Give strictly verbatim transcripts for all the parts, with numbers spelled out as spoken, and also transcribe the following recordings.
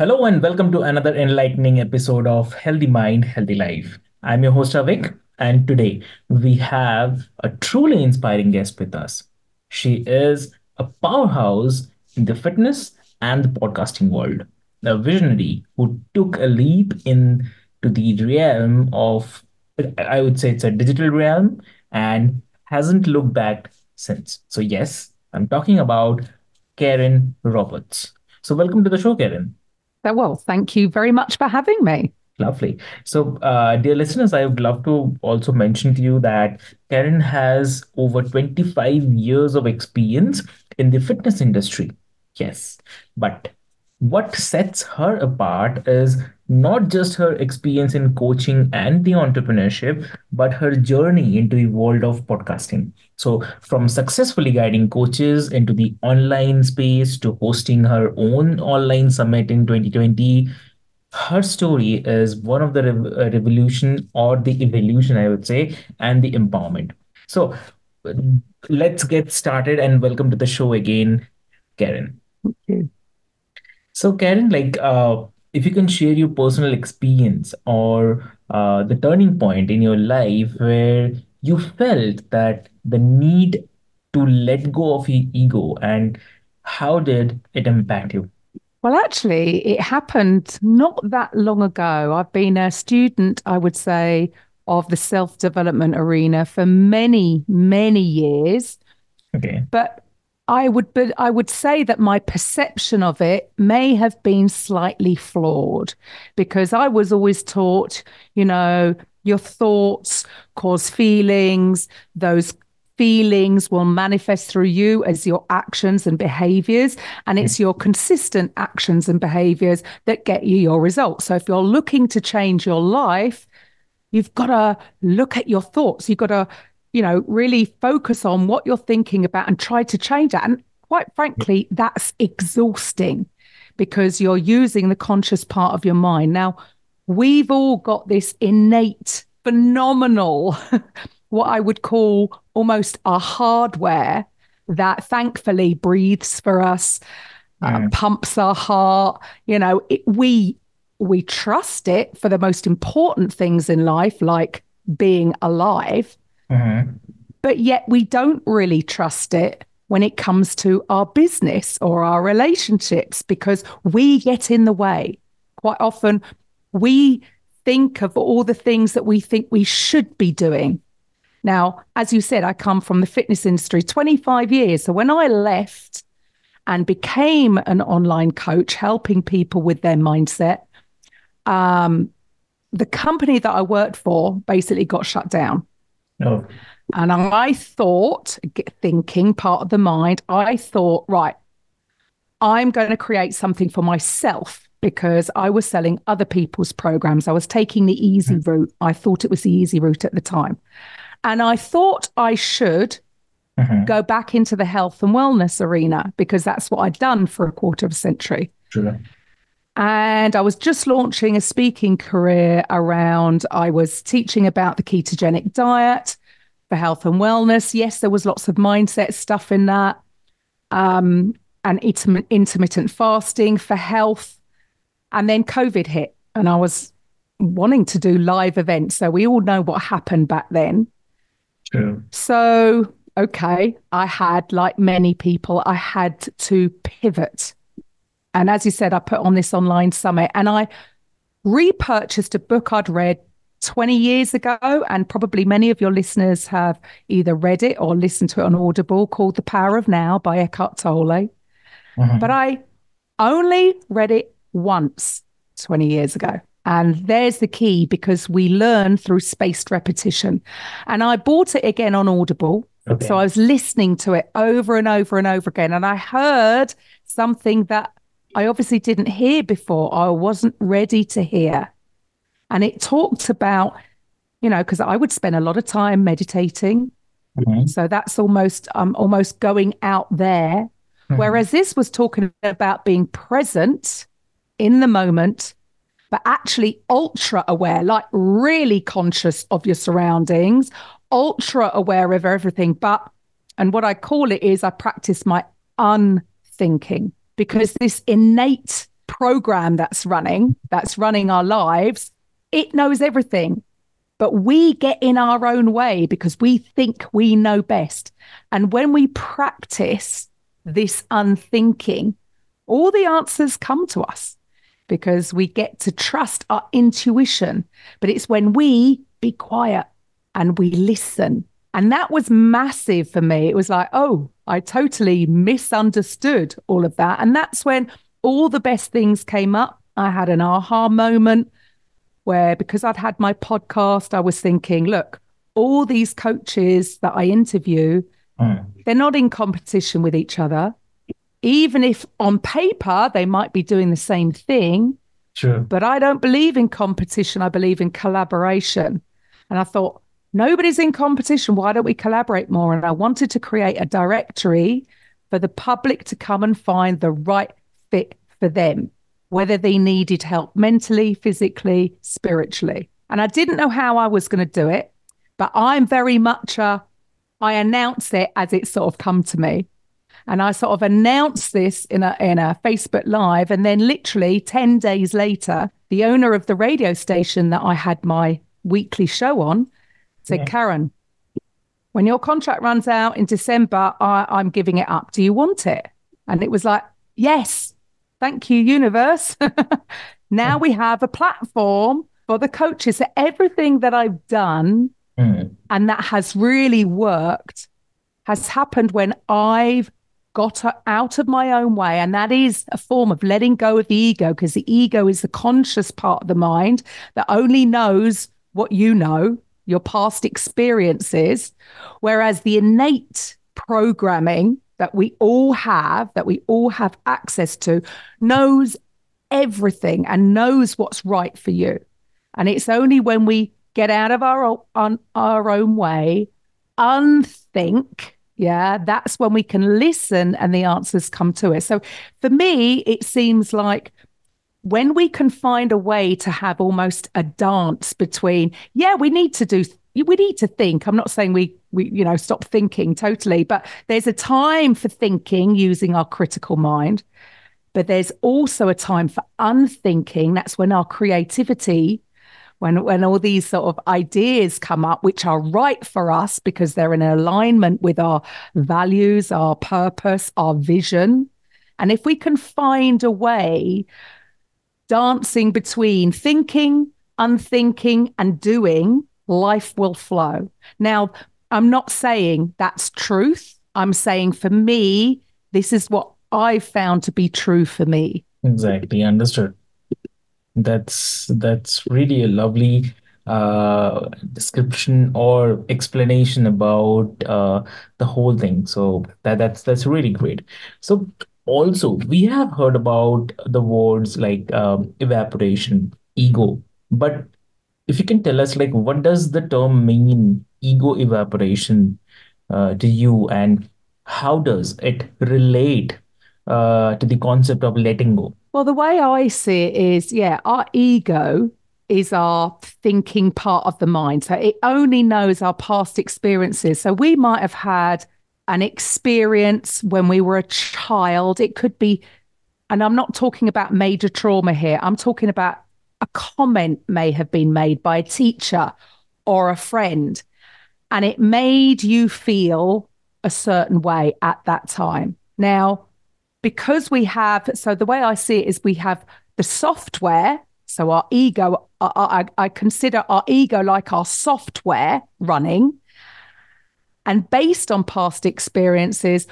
Hello and welcome to another enlightening episode of Healthy Mind, Healthy Life. I'm your host Avik, and today we have a truly inspiring guest with us. She is a powerhouse in the fitness and the podcasting world, a visionary who took a leap into the realm of, I would say it's a digital realm, and hasn't looked back since. So yes, I'm talking about Karen Roberts. So welcome to the show, Karen. Well, thank you very much for having me. Lovely. So, uh, dear listeners, I would love to also mention to you that Karen has over twenty-five years of experience in the fitness industry. Yes. But what sets her apart is not just her experience in coaching and the entrepreneurship, but her journey into the world of podcasting. So from successfully guiding coaches into the online space to hosting her own online summit in twenty twenty, her story is one of the rev- revolution or the evolution, I would say, and the empowerment. So let's get started and welcome to the show again, Karen. Thank you. So Karen, like, uh, if you can share your personal experience or uh, the turning point in your life where you felt that the need to let go of your ego, and how did it impact you? Well, actually, it happened not that long ago. I've been a student, I would say, of the self-development arena for many, many years. Okay. But I would but I would say that my perception of it may have been slightly flawed, because I was always taught, you know, your thoughts cause feelings. Those feelings will manifest through you as your actions and behaviors. And it's your consistent actions and behaviors that get you your results. So if you're looking to change your life, you've got to look at your thoughts. You've got to you know, really focus on what you're thinking about and try to change that. And quite frankly, that's exhausting because you're using the conscious part of your mind. Now, we've all got this innate, phenomenal, what I would call almost our hardware that thankfully breathes for us, mm. uh, pumps our heart. You know, it, we we trust it for the most important things in life, like being alive. Mm-hmm. But yet we don't really trust it when it comes to our business or our relationships, because we get in the way. Quite often we think of all the things that we think we should be doing. Now, as you said, I come from the fitness industry, twenty-five years. So when I left and became an online coach, helping people with their mindset, um, the company that I worked for basically got shut down. No. And I thought, thinking part of the mind, I thought, right, I'm going to create something for myself, because I was selling other people's programs. I was taking the easy mm-hmm. route. I thought it was the easy route at the time. And I thought I should mm-hmm. go back into the health and wellness arena, because that's what I'd done for a quarter of a century. True. And I was just launching a speaking career around, I was teaching about the ketogenic diet for health and wellness. Yes, there was lots of mindset stuff in that, um, and interm- intermittent fasting for health. And then COVID hit, and I was wanting to do live events. So we all know what happened back then. True. So, okay, I had, like many people, I had to pivot. And as you said, I put on this online summit, and I repurchased a book I'd read twenty years ago, and probably many of your listeners have either read it or listened to it on Audible, called The Power of Now by Eckhart Tolle. Mm-hmm. But I only read it once twenty years ago. And there's the key, because we learn through spaced repetition. And I bought it again on Audible. Okay. So I was listening to it over and over and over again. And I heard something that I obviously didn't hear before. I wasn't ready to hear. And it talked about, you know, because I would spend a lot of time meditating. Mm-hmm. So that's almost, um, almost going out there. Mm-hmm. Whereas this was talking about being present in the moment, but actually ultra aware, like really conscious of your surroundings, ultra aware of everything. But, and what I call it is I practice my unthinking, because this innate program that's running, that's running our lives, it knows everything, but we get in our own way because we think we know best. And when we practice this unthinking, all the answers come to us because we get to trust our intuition. But it's when we be quiet and we listen. And that was massive for me. It was like, oh, I totally misunderstood all of that. And that's when all the best things came up. I had an aha moment where, because I'd had my podcast, I was thinking, look, all these coaches that I interview, mm. they're not in competition with each other. Even if on paper, they might be doing the same thing. Sure. But I don't believe in competition. I believe in collaboration. And I thought, nobody's in competition. Why don't we collaborate more? And I wanted to create a directory for the public to come and find the right fit for them, whether they needed help mentally, physically, spiritually. And I didn't know how I was going to do it, but I'm very much a, I announce it as it sort of come to me. And I sort of announced this in a, in a Facebook Live. And then literally ten days later, the owner of the radio station that I had my weekly show on said, yeah. Karen, when your contract runs out in December, I, I'm giving it up. Do you want it? And it was like, yes. Thank you, universe. Now we have a platform for the coaches. So everything that I've done mm. and that has really worked has happened when I've got out of my own way. And that is a form of letting go of the ego, because the ego is the conscious part of the mind that only knows what you know, your past experiences, whereas the innate programming that we all have, that we all have access to, knows everything and knows what's right for you. And it's only when we get out of our own, on our own way, unthink, yeah, that's when we can listen and the answers come to us. So for me, it seems like when we can find a way to have almost a dance between, yeah, we need to do th- we need to think. I'm not saying we, we, you know, stop thinking totally, but there's a time for thinking using our critical mind, but there's also a time for unthinking. That's when our creativity, when, when all these sort of ideas come up, which are right for us because they're in alignment with our values, our purpose, our vision. And if we can find a way dancing between thinking, unthinking, and doing, life will flow. Now, I'm not saying that's truth. I'm saying for me, this is what I found to be true for me. Exactly. Understood. That's that's really a lovely uh, description or explanation about uh, the whole thing. So that that's that's really great. So also, we have heard about the words like um, evaporation, ego, but if you can tell us, like, what does the term mean, ego evaporation, uh, to you, and how does it relate uh, to the concept of letting go? Well, the way I see it is, yeah, our ego is our thinking part of the mind. So it only knows our past experiences. So we might have had an experience when we were a child. It could be, and I'm not talking about major trauma here. I'm talking about a comment may have been made by a teacher or a friend, and it made you feel a certain way at that time. Now, because we have, so the way I see it is we have the software, So our ego, our, our, I consider our ego like our software running. And based on past experiences,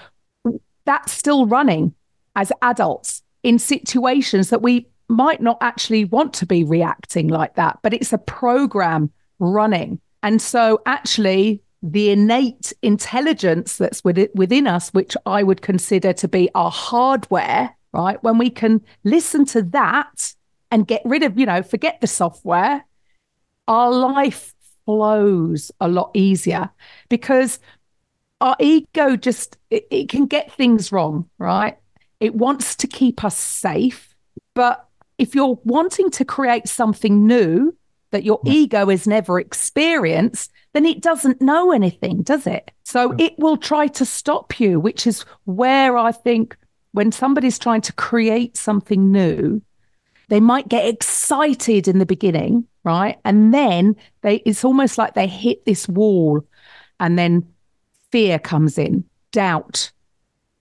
that's still running as adults in situations that we might not actually want to be reacting like that, but it's a program running. And so actually the innate intelligence that's within us, which I would consider to be our hardware, right? When we can listen to that and get rid of, you know, forget the software, our life flows a lot easier, because our ego just, it, it can get things wrong, right? It wants to keep us safe. But if you're wanting to create something new that your yeah. ego has never experienced, then it doesn't know anything, does it? So yeah. it will try to stop you, which is where I think when somebody's trying to create something new, they might get excited in the beginning, right? And then they it's almost like they hit this wall, and then fear comes in, doubt,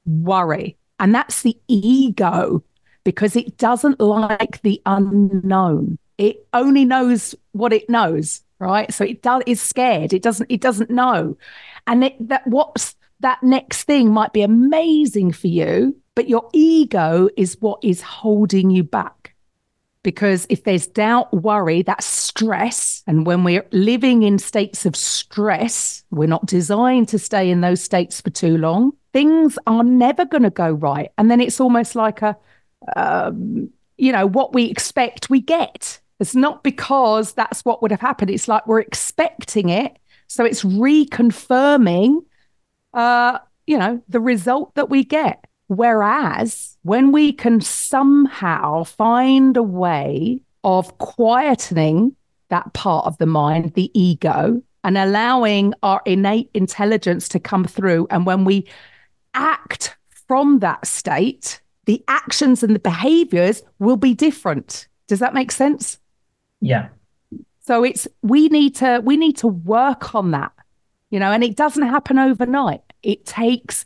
worry. And that's the ego, because it doesn't like the unknown. It only knows what it knows, right? So it does is scared. It doesn't it doesn't know. And it, that what's that next thing might be amazing for you, but your ego is what is holding you back. Because if there's doubt, worry, that's stress. And when we're living in states of stress, we're not designed to stay in those states for too long. Things are never going to go right. And then it's almost like a, um, you know, what we expect, we get. It's not because that's what would have happened. It's like we're expecting it. So it's reconfirming, uh, you know, the result that we get. Whereas when we can somehow find a way of quietening that part of the mind, the ego, and allowing our innate intelligence to come through, and when we act from that state, the actions and the behaviors will be different. Does that make sense? Yeah. So it's we need to we need to work on that, you know, and it doesn't happen overnight. It takes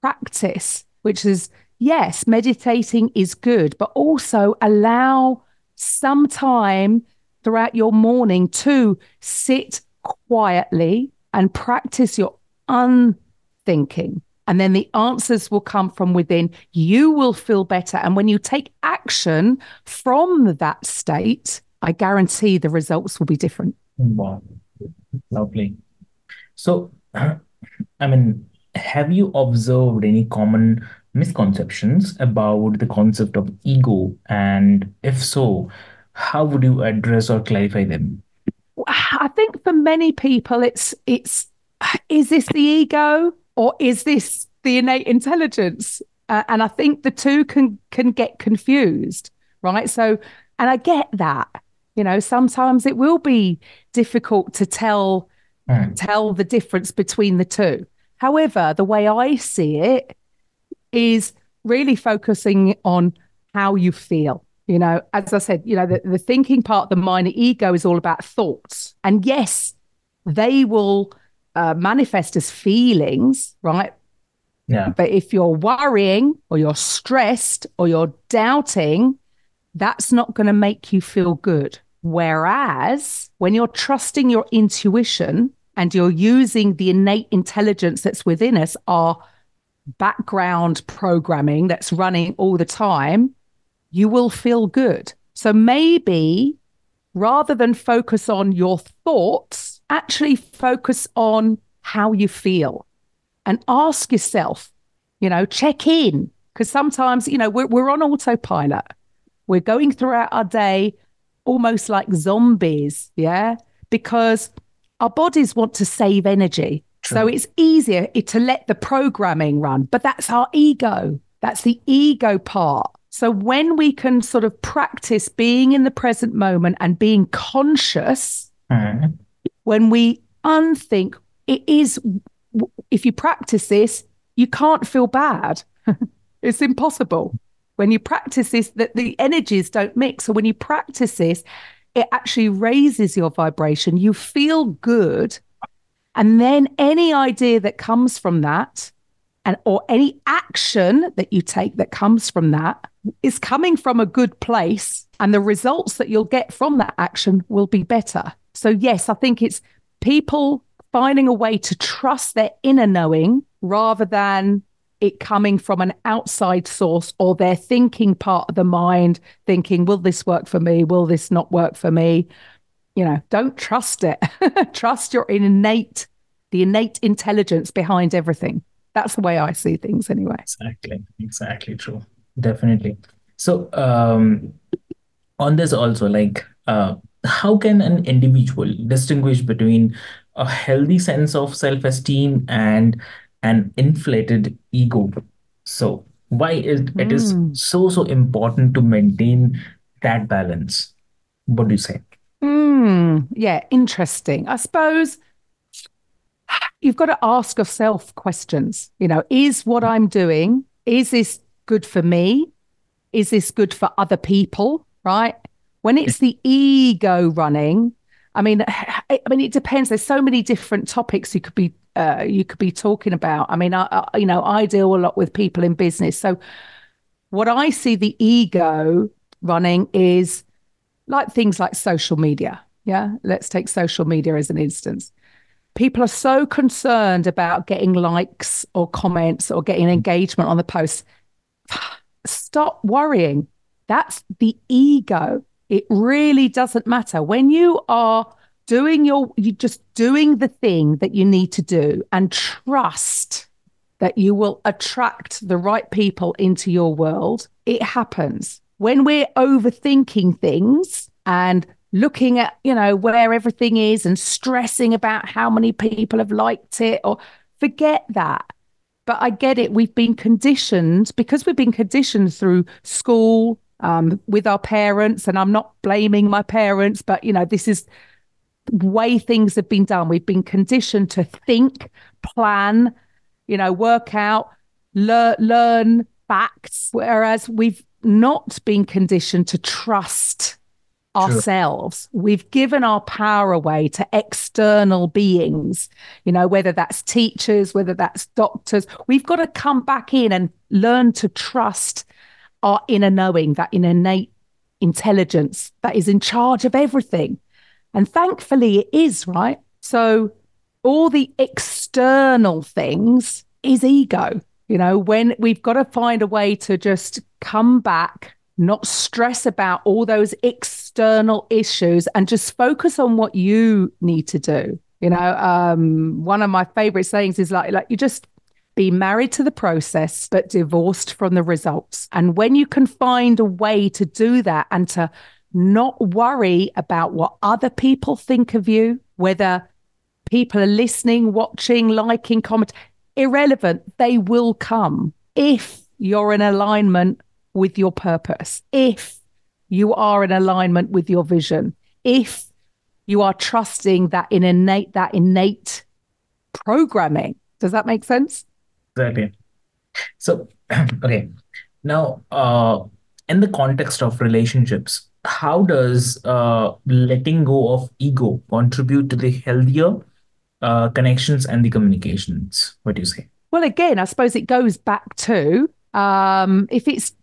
practice. Which is, yes, meditating is good, but also allow some time throughout your morning to sit quietly and practice your unthinking. And then the answers will come from within. You will feel better. And when you take action from that state, I guarantee the results will be different. Wow. Lovely. So, I mean, have you observed any common misconceptions about the concept of ego? And if so, how would you address or clarify them? I think for many people, it's, it's is this the ego or is this the innate intelligence? Uh, and I think the two can, can get confused, right? So, and I get that, you know, sometimes it will be difficult to tell, mm. tell the difference between the two. However, the way I see it is really focusing on how you feel. You know, as I said, you know, the, the thinking part of the mind, the ego, is all about thoughts. And yes, they will uh, manifest as feelings, right? Yeah. But if you're worrying or you're stressed or you're doubting, that's not going to make you feel good. Whereas when you're trusting your intuition, and you're using the innate intelligence that's within us, our background programming that's running all the time, you will feel good. So maybe rather than focus on your thoughts, actually focus on how you feel and ask yourself, you know, check in. Because sometimes, you know, we're, we're on autopilot. We're going throughout our day almost like zombies, yeah? Because our bodies want to save energy. True. So it's easier to let the programming run, but that's our ego. That's the ego part. So when we can sort of practice being in the present moment and being conscious, mm. when we unthink, it is, if you practice this, you can't feel bad. It's impossible. When you practice this, that the energies don't mix. So when you practice this, it actually raises your vibration. You feel good. And then any idea that comes from that, and or any action that you take that comes from that, is coming from a good place and the results that you'll get from that action will be better. So yes, I think it's people finding a way to trust their inner knowing rather than it coming from an outside source or their thinking part of the mind thinking, will this work for me? Will this not work for me? You know, don't trust it. Trust your innate, the innate intelligence behind everything. That's the way I see things anyway. Exactly. Exactly true. Definitely. So um, on this also, like, uh, how can an individual distinguish between a healthy sense of self-esteem and an inflated ego? So why is mm. it is so, so important to maintain that balance? What do you say? Mm, yeah, interesting. I suppose you've got to ask yourself questions. You know, is what I'm doing, is this good for me? Is this good for other people, right? When it's the ego running, I mean, I mean, it depends. There's so many different topics you could be uh, you could be talking about. I mean, I, I, you know, I deal a lot with people in business. So what I see the ego running is like things like social media. Yeah, let's take social media as an instance. People are so concerned about getting likes or comments or getting engagement on the post. Stop worrying. That's the ego. It really doesn't matter. When you are doing your, you're just doing the thing that you need to do and trust that you will attract the right people into your world, it happens. When we're overthinking things and looking at, you know, where everything is and stressing about how many people have liked it, or forget that. But I get it. We've been conditioned because we've been conditioned through school, um, with our parents. And I'm not blaming my parents, but, you know, this is the way things have been done. We've been conditioned to think, plan, you know, work out, lear- learn facts, whereas we've not been conditioned to trust ourselves. Sure. We've given our power away to external beings, you know, whether that's teachers, whether that's doctors. We've got to come back in and learn to trust our inner knowing, that innate intelligence that is in charge of everything. And thankfully it is, right? So all the external things is ego. You know, when we've got to find a way to just come back, not stress about all those external issues and just focus on what you need to do. You know, um, one of my favorite sayings is like, like you just be married to the process, but divorced from the results. And when you can find a way to do that and to not worry about what other people think of you, whether people are listening, watching, liking, commenting, irrelevant, they will come if you're in alignment with your purpose, if you are in alignment with your vision, if you are trusting that in innate that innate programming. Does that make sense? Exactly. So, okay. Now, uh, in the context of relationships, how does uh, letting go of ego contribute to the healthier uh, connections and the communications? What do you say? Well, again, I suppose it goes back to Um, if it's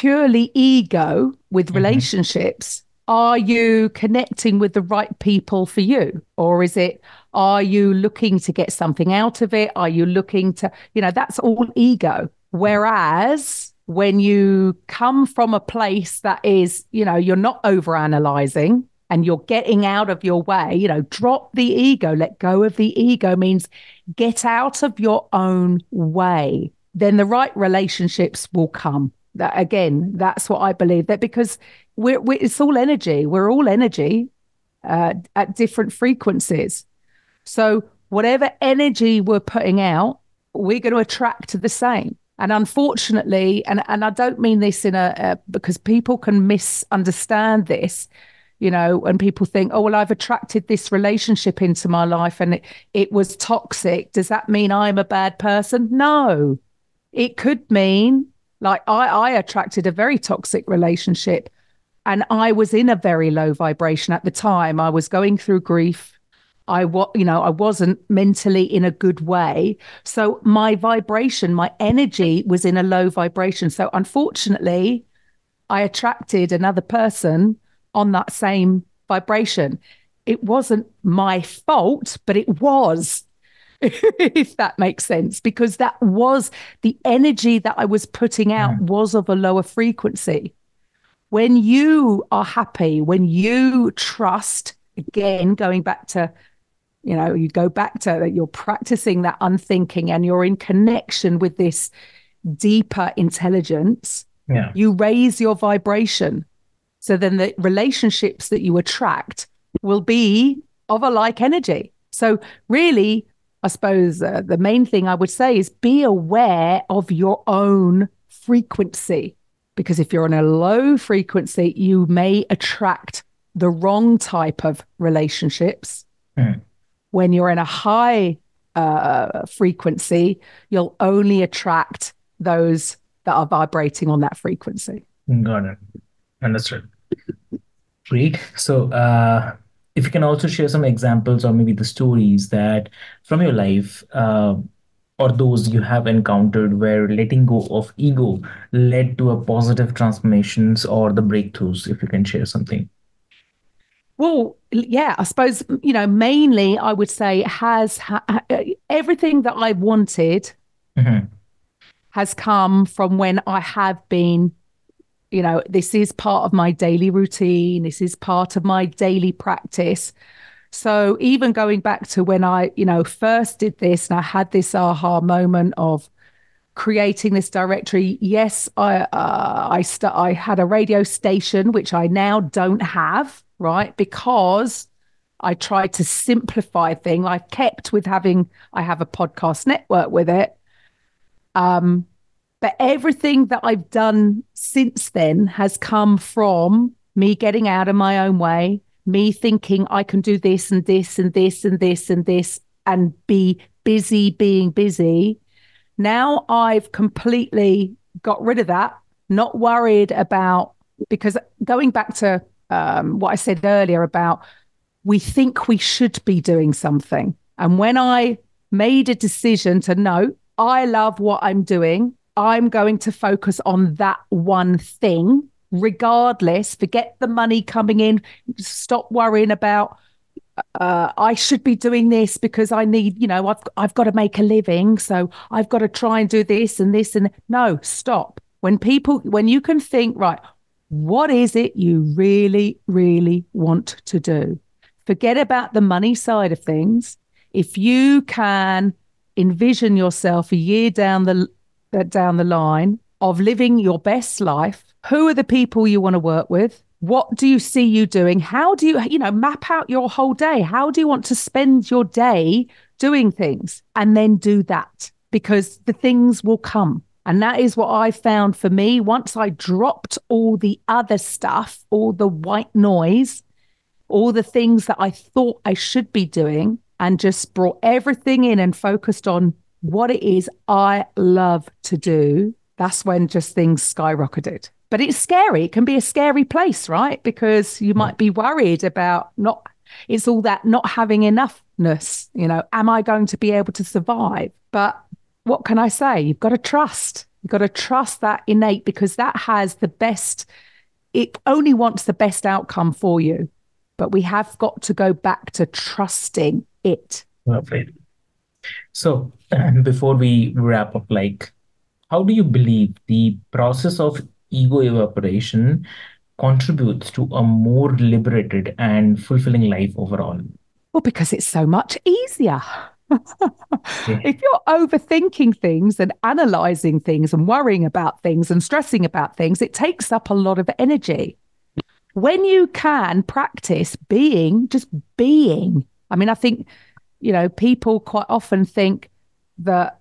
purely ego with mm-hmm. relationships, are you connecting with the right people for you? Or is it, are you looking to get something out of it? Are you looking to, you know, that's all ego. Whereas when you come from a place that is, you know, you're not overanalyzing and you're getting out of your way, you know, drop the ego, let go of the ego means get out of your own way. Then the right relationships will come. That, again, that's what I believe. That because we're, we're it's all energy. We're all energy uh, at different frequencies. So whatever energy we're putting out, we're going to attract the same. And unfortunately, and, and I don't mean this in a, a because people can misunderstand this, you know, and people think, oh, well, I've attracted this relationship into my life and it, it was toxic. Does that mean I'm a bad person? No. It could mean, like, I, I attracted a very toxic relationship and I was in a very low vibration at the time. I was going through grief. I, wa- you know, I wasn't mentally in a good way. So my vibration, my energy was in a low vibration. So unfortunately, I attracted another person on that same vibration. It wasn't my fault, but it was, if that makes sense, because that was the energy that I was putting out, yeah. was of a lower frequency. When you are happy, when you trust, again, going back to, you know, you go back to that, you're practicing that unthinking and you're in connection with this deeper intelligence, yeah. you raise your vibration. So then the relationships that you attract will be of a like energy. So really, I suppose uh, the main thing I would say is be aware of your own frequency, because if you're on a low frequency, you may attract the wrong type of relationships. Mm. When you're in a high uh, frequency, you'll only attract those that are vibrating on that frequency. Got it. Understood. Great. So uh, if you can also share some examples or maybe the stories that from your life uh, or those you have encountered where letting go of ego led to a positive transformations or the breakthroughs, if you can share something. Well, yeah, I suppose, you know, mainly I would say has ha- everything that I wanted mm-hmm. has come from when I have been, you know, this is part of my daily routine. This is part of my daily practice. So even going back to when I, you know, first did this and I had this aha moment of creating this directory. Yes, I uh, I, st- I had a radio station, which I now don't have. Right, because I tried to simplify things. I kept with having, I have a podcast network with it. Um, but everything that I've done since then has come from me getting out of my own way, me thinking I can do this and this and this and this and this and be busy being busy. Now I've completely got rid of that, not worried about, because going back to Um, what I said earlier about we think we should be doing something. And when I made a decision to know, I love what I'm doing, I'm going to focus on that one thing, regardless, forget the money coming in, stop worrying about, uh, I should be doing this because I need, you know, I've, I've got to make a living. So I've got to try and do this and this and no, stop. When people, when you can think, right, what is it you really, really want to do? Forget about the money side of things. If you can envision yourself a year down the down the line of living your best life, who are the people you want to work with? What do you see you doing? How do you, you know, map out your whole day? How do you want to spend your day doing things? And then do that, because the things will come. And that is what I found for me. Once I dropped all the other stuff, all the white noise, all the things that I thought I should be doing, and just brought everything in and focused on what it is I love to do, that's when just things skyrocketed. But it's scary. It can be a scary place, right? Because you might be worried about not, it's all that not having enoughness. You know, am I going to be able to survive? But what can I say? You've got to trust. You've got to trust that innate, because that has the best, it only wants the best outcome for you. But we have got to go back to trusting it. Lovely. So before we wrap up, like, how do you believe the process of ego evaporation contributes to a more liberated and fulfilling life overall? Well, because it's so much easier. If you're overthinking things and analyzing things and worrying about things and stressing about things, it takes up a lot of energy. When you can practice being, just being. I mean, I think, you know, people quite often think that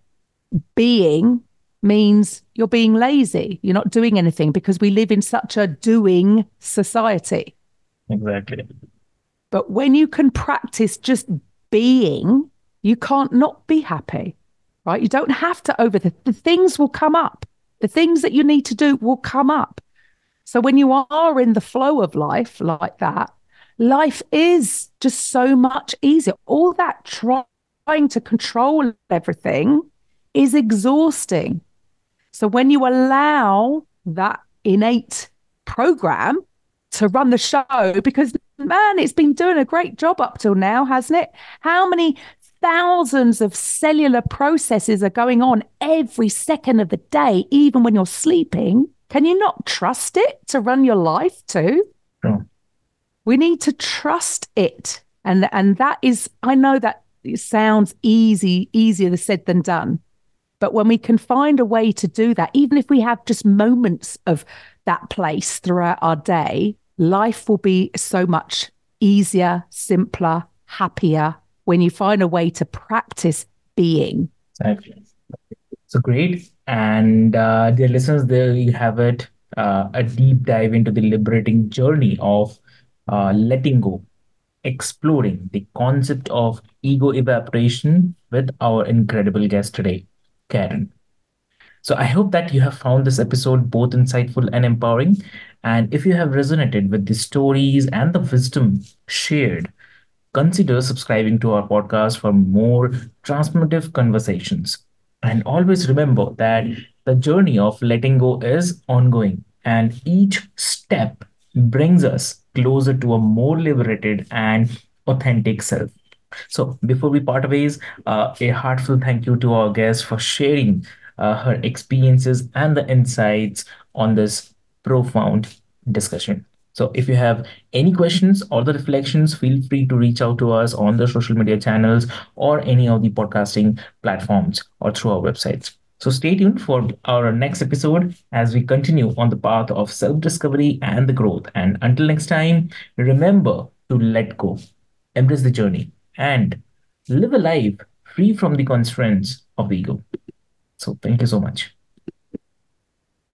being means you're being lazy, you're not doing anything, because we live in such a doing society. Exactly. But when you can practice just being, you can't not be happy, right? You don't have to overthink. The things will come up. The things that you need to do will come up. So when you are in the flow of life like that, life is just so much easier. All that trying to control everything is exhausting. So when you allow that innate program to run the show, because, man, it's been doing a great job up till now, hasn't it? How many thousands of cellular processes are going on every second of the day, even when you're sleeping? Can you not trust it to run your life too? Sure. We need to trust it. And, and that is, I know that it sounds easy, easier said than done. But when we can find a way to do that, even if we have just moments of that place throughout our day, life will be so much easier, simpler, happier when you find a way to practice being. So great. And uh, dear listeners, there you have it, uh, a deep dive into the liberating journey of uh, letting go, exploring the concept of ego evaporation with our incredible guest today, Karen. So I hope that you have found this episode both insightful and empowering. And if you have resonated with the stories and the wisdom shared, consider subscribing to our podcast for more transformative conversations. And always remember that the journey of letting go is ongoing, and each step brings us closer to a more liberated and authentic self. So before we part ways, uh, a heartfelt thank you to our guest for sharing uh, her experiences and the insights on this profound discussion. So if you have any questions or the reflections, feel free to reach out to us on the social media channels or any of the podcasting platforms or through our websites. So stay tuned for our next episode as we continue on the path of self-discovery and the growth. And until next time, remember to let go, embrace the journey, and live a life free from the constraints of the ego. So thank you so much.